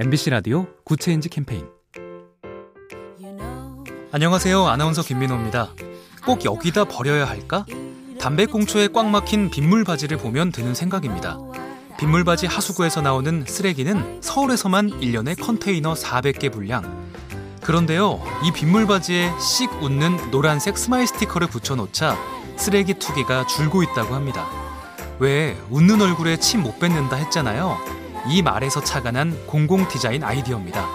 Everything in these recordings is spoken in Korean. MBC 라디오 굿 체인지 캠페인. 안녕하세요. 아나운서 김민호입니다. 꼭 여기다 버려야 할까? 담배꽁초에 꽉 막힌 빗물바지를 보면 드는 생각입니다. 빗물바지 하수구에서 나오는 쓰레기는 서울에서만 1년에 컨테이너 400개 분량. 그런데요, 이 빗물바지에 씩 웃는 노란색 스마일 스티커를 붙여놓자 쓰레기 투기가 줄고 있다고 합니다. 왜 웃는 얼굴에 침 못 뱉는다 했잖아요. 이 말에서 착안한 공공 디자인 아이디어입니다.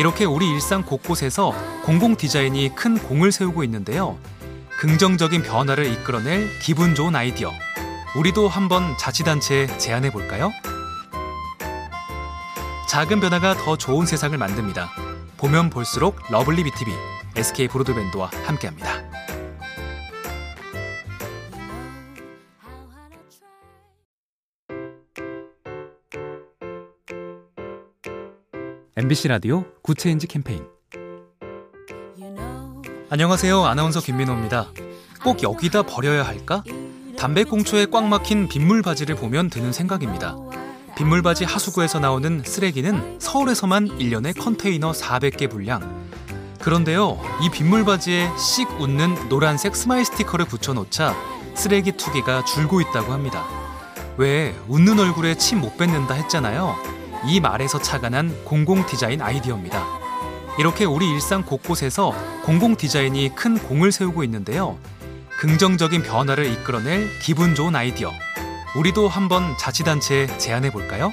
이렇게 우리 일상 곳곳에서 공공 디자인이 큰 공을 세우고 있는데요. 긍정적인 변화를 이끌어낼 기분 좋은 아이디어. 우리도 한번 자치단체에 제안해볼까요? 작은 변화가 더 좋은 세상을 만듭니다. 보면 볼수록 러블리 BTV, SK 브로드밴드와 함께합니다. MBC 라디오 굿 체인지 캠페인. 안녕하세요. 아나운서 김민호입니다. 꼭 여기다 버려야 할까? 담배꽁초에 꽉 막힌 빗물바지를 보면 드는 생각입니다. 빗물바지 하수구에서 나오는 쓰레기는 서울에서만 1년에 컨테이너 400개 분량. 그런데요, 이 빗물바지에 씩 웃는 노란색 스마일 스티커를 붙여놓자 쓰레기 투기가 줄고 있다고 합니다. 왜 웃는 얼굴에 침 못 뱉는다 했잖아요. 이 말에서 착안한 공공 디자인 아이디어입니다. 이렇게 우리 일상 곳곳에서 공공 디자인이 큰 공을 세우고 있는데요. 긍정적인 변화를 이끌어낼 기분 좋은 아이디어. 우리도 한번 자치단체에 제안해볼까요?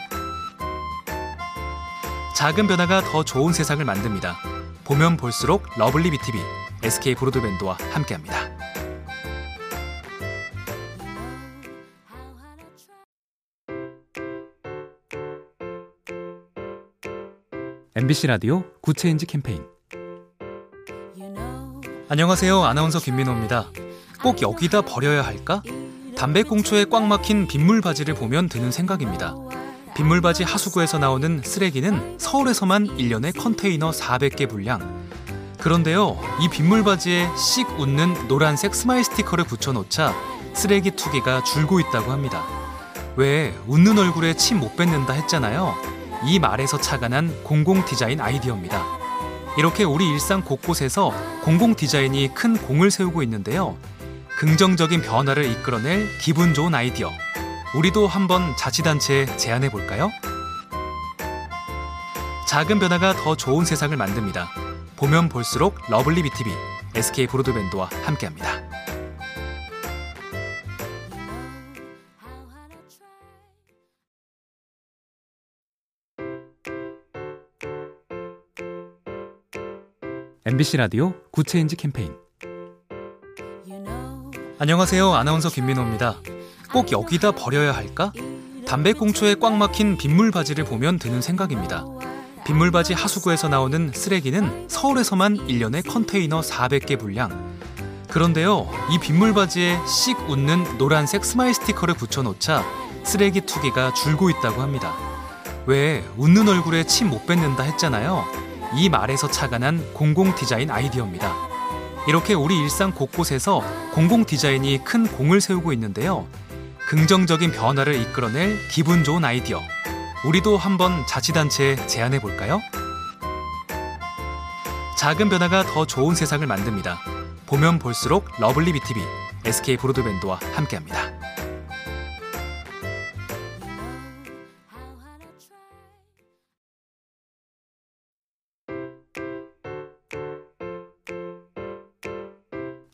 작은 변화가 더 좋은 세상을 만듭니다. 보면 볼수록 러블리 BTV, SK 브로드밴드와 함께합니다. MBC 라디오 굿 체인지 캠페인. 안녕하세요. 아나운서 김민호입니다. 꼭 여기다 버려야 할까? 담배꽁초에 꽉 막힌 빗물바지를 보면 드는 생각입니다. 빗물바지 하수구에서 나오는 쓰레기는 서울에서만 1년에 컨테이너 400개 분량. 그런데요, 이 빗물바지에 씩 웃는 노란색 스마일 스티커를 붙여놓자 쓰레기 투기가 줄고 있다고 합니다. 왜 웃는 얼굴에 침 못 뱉는다 했잖아요. 이 말에서 착안한 공공 디자인 아이디어입니다. 이렇게 우리 일상 곳곳에서 공공 디자인이 큰 공을 세우고 있는데요. 긍정적인 변화를 이끌어낼 기분 좋은 아이디어. 우리도 한번 자치단체에 제안해볼까요? 작은 변화가 더 좋은 세상을 만듭니다. 보면 볼수록 러블리 BTV, SK 브로드밴드와 함께합니다. MBC 라디오 굿 체인지 캠페인. 안녕하세요. 아나운서 김민호입니다. 꼭 여기다 버려야 할까? 담배꽁초에 꽉 막힌 빗물바지를 보면 드는 생각입니다. 빗물바지 하수구에서 나오는 쓰레기는 서울에서만 1년에 컨테이너 400개 분량. 그런데요, 이 빗물바지에 씩 웃는 노란색 스마일 스티커를 붙여놓자 쓰레기 투기가 줄고 있다고 합니다. 왜 웃는 얼굴에 침 못 뱉는다 했잖아요. 이 말에서 착안한 공공 디자인 아이디어입니다. 이렇게 우리 일상 곳곳에서 공공 디자인이 큰 공을 세우고 있는데요. 긍정적인 변화를 이끌어낼 기분 좋은 아이디어. 우리도 한번 자치단체에 제안해볼까요? 작은 변화가 더 좋은 세상을 만듭니다. 보면 볼수록 러블리 BTV, SK 브로드밴드와 함께합니다.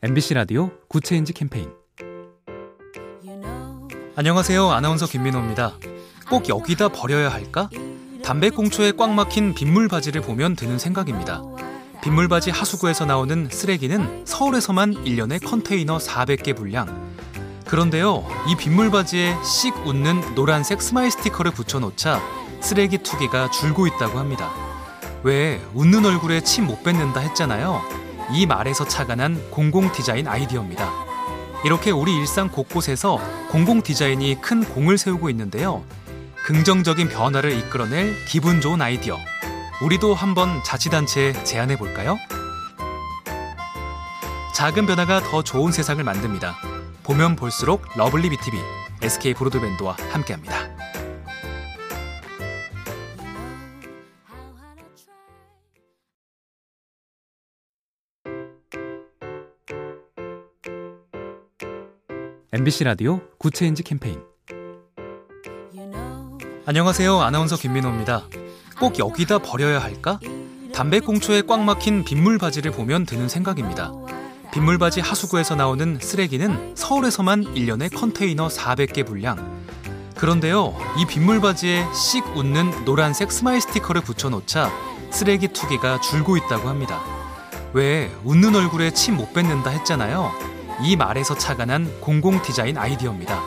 MBC 라디오 굿 체인지 캠페인. 안녕하세요. 아나운서 김민호입니다. 꼭 여기다 버려야 할까? 담배꽁초에 꽉 막힌 빗물바지를 보면 드는 생각입니다. 빗물바지 하수구에서 나오는 쓰레기는 서울에서만 1년에 컨테이너 400개 분량. 그런데요, 이 빗물바지에 씩 웃는 노란색 스마일 스티커를 붙여놓자 쓰레기 투기가 줄고 있다고 합니다. 왜 웃는 얼굴에 침 못 뱉는다 했잖아요. 이 말에서 착안한 공공 디자인 아이디어입니다. 이렇게 우리 일상 곳곳에서 공공 디자인이 큰 공을 세우고 있는데요. 긍정적인 변화를 이끌어낼 기분 좋은 아이디어. 우리도 한번 자치단체에 제안해볼까요? 작은 변화가 더 좋은 세상을 만듭니다. 보면 볼수록 러블리 BTV, SK 브로드밴드와 함께합니다. MBC 라디오 굿 체인지 캠페인. 안녕하세요. 아나운서 김민호입니다. 꼭 여기다 버려야 할까? 담배꽁초에 꽉 막힌 빗물바지를 보면 드는 생각입니다. 빗물바지 하수구에서 나오는 쓰레기는 서울에서만 1년에 컨테이너 400개 분량. 그런데요, 이 빗물바지에 씩 웃는 노란색 스마일 스티커를 붙여놓자 쓰레기 투기가 줄고 있다고 합니다. 왜 웃는 얼굴에 침 못 뱉는다 했잖아요. 이 말에서 착안한 공공 디자인 아이디어입니다.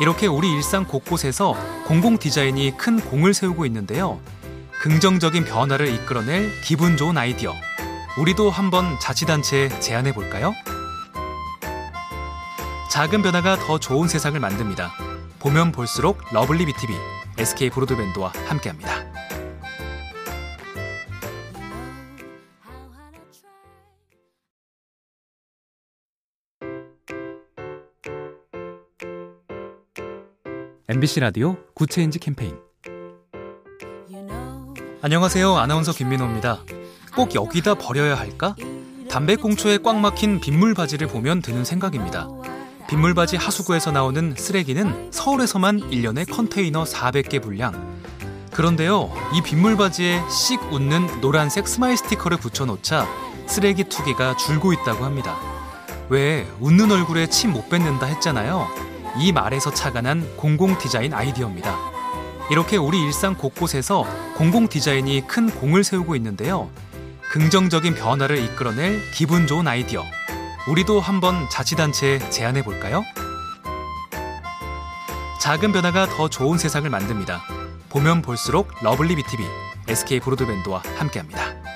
이렇게 우리 일상 곳곳에서 공공 디자인이 큰 공을 세우고 있는데요. 긍정적인 변화를 이끌어낼 기분 좋은 아이디어. 우리도 한번 자치단체에 제안해볼까요? 작은 변화가 더 좋은 세상을 만듭니다. 보면 볼수록 러블리 BTV, SK 브로드밴드와 함께합니다. MBC 라디오 굿 체인지 캠페인. 안녕하세요. 아나운서 김민호입니다. 꼭 여기다 버려야 할까? 담배꽁초에 꽉 막힌 빗물바지를 보면 드는 생각입니다. 빗물바지 하수구에서 나오는 쓰레기는 서울에서만 1년에 컨테이너 400개 분량. 그런데요, 이 빗물바지에 씩 웃는 노란색 스마일 스티커를 붙여놓자 쓰레기 투기가 줄고 있다고 합니다. 왜 웃는 얼굴에 침 못 뱉는다 했잖아요. 이 말에서 착안한 공공 디자인 아이디어입니다. 이렇게 우리 일상 곳곳에서 공공 디자인이 큰 공을 세우고 있는데요. 긍정적인 변화를 이끌어낼 기분 좋은 아이디어. 우리도 한번 자치단체에 제안해볼까요? 작은 변화가 더 좋은 세상을 만듭니다. 보면 볼수록 러블리 BTV, SK 브로드밴드와 함께합니다.